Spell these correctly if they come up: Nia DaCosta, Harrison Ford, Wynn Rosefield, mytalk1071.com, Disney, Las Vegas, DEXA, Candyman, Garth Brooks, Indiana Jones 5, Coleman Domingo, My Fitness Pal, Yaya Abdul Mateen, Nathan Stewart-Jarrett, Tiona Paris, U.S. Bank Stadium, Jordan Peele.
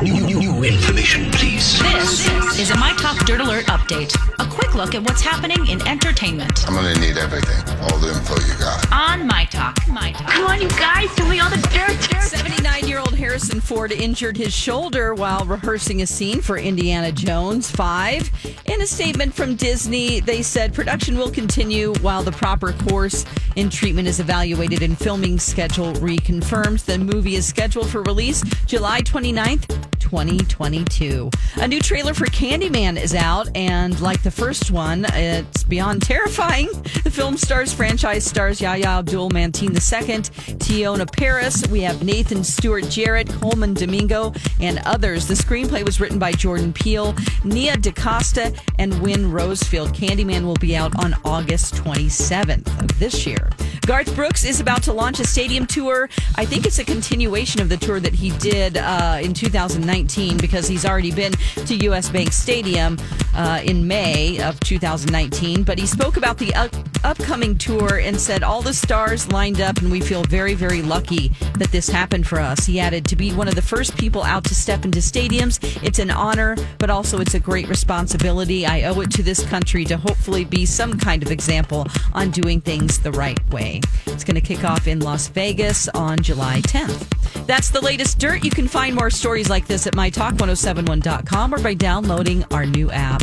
New information, please. This is a My Talk Dirt Alert update. A quick look at what's happening in entertainment. I'm going to need everything. All the info you got. On My Talk. My Talk. Come on, you guys. Give me all the dirt. 79-year-old Harrison Ford injured his shoulder while rehearsing a scene for Indiana Jones 5. In a statement from Disney, they said production will continue while the proper course in treatment is evaluated and filming schedule reconfirmed. The movie is scheduled for release July 29th, 2022. A new trailer for Candyman is out, and like the first one, it's beyond terrifying. The film franchise stars Yaya Abdul Mateen II, Tiona Paris. We have Nathan Stewart-Jarrett, Coleman Domingo, and others. The screenplay was written by Jordan Peele, Nia DaCosta, and Wynn Rosefield. Candyman will be out on August 27th of this year. Garth Brooks is about to launch a stadium tour. I think it's a continuation of the tour that he did in 2019, because he's already been to U.S. Bank Stadium in May of 2019. But he spoke about the upcoming tour and said, all the stars lined up and we feel very, very lucky that this happened for us. He added, to be one of the first people out to step into stadiums, it's an honor, but also it's a great responsibility. I owe it to this country to hopefully be some kind of example on doing things the right way. It's going to kick off in Las Vegas on July 10th. That's the latest dirt. You can find more stories like this at mytalk1071.com or by downloading our new app.